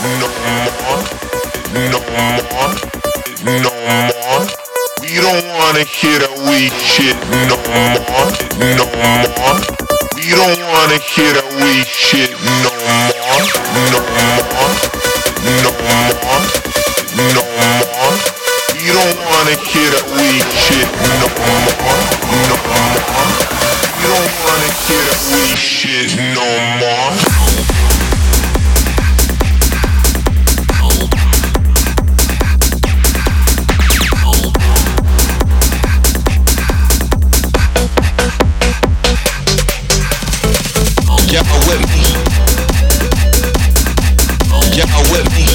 no more. We don't wanna hear that weak shit no more. We don't wanna hear that weak shit no more. We don't wanna hear that weak shit no more. We don't wanna hear that weak shit no more. Y'all with me.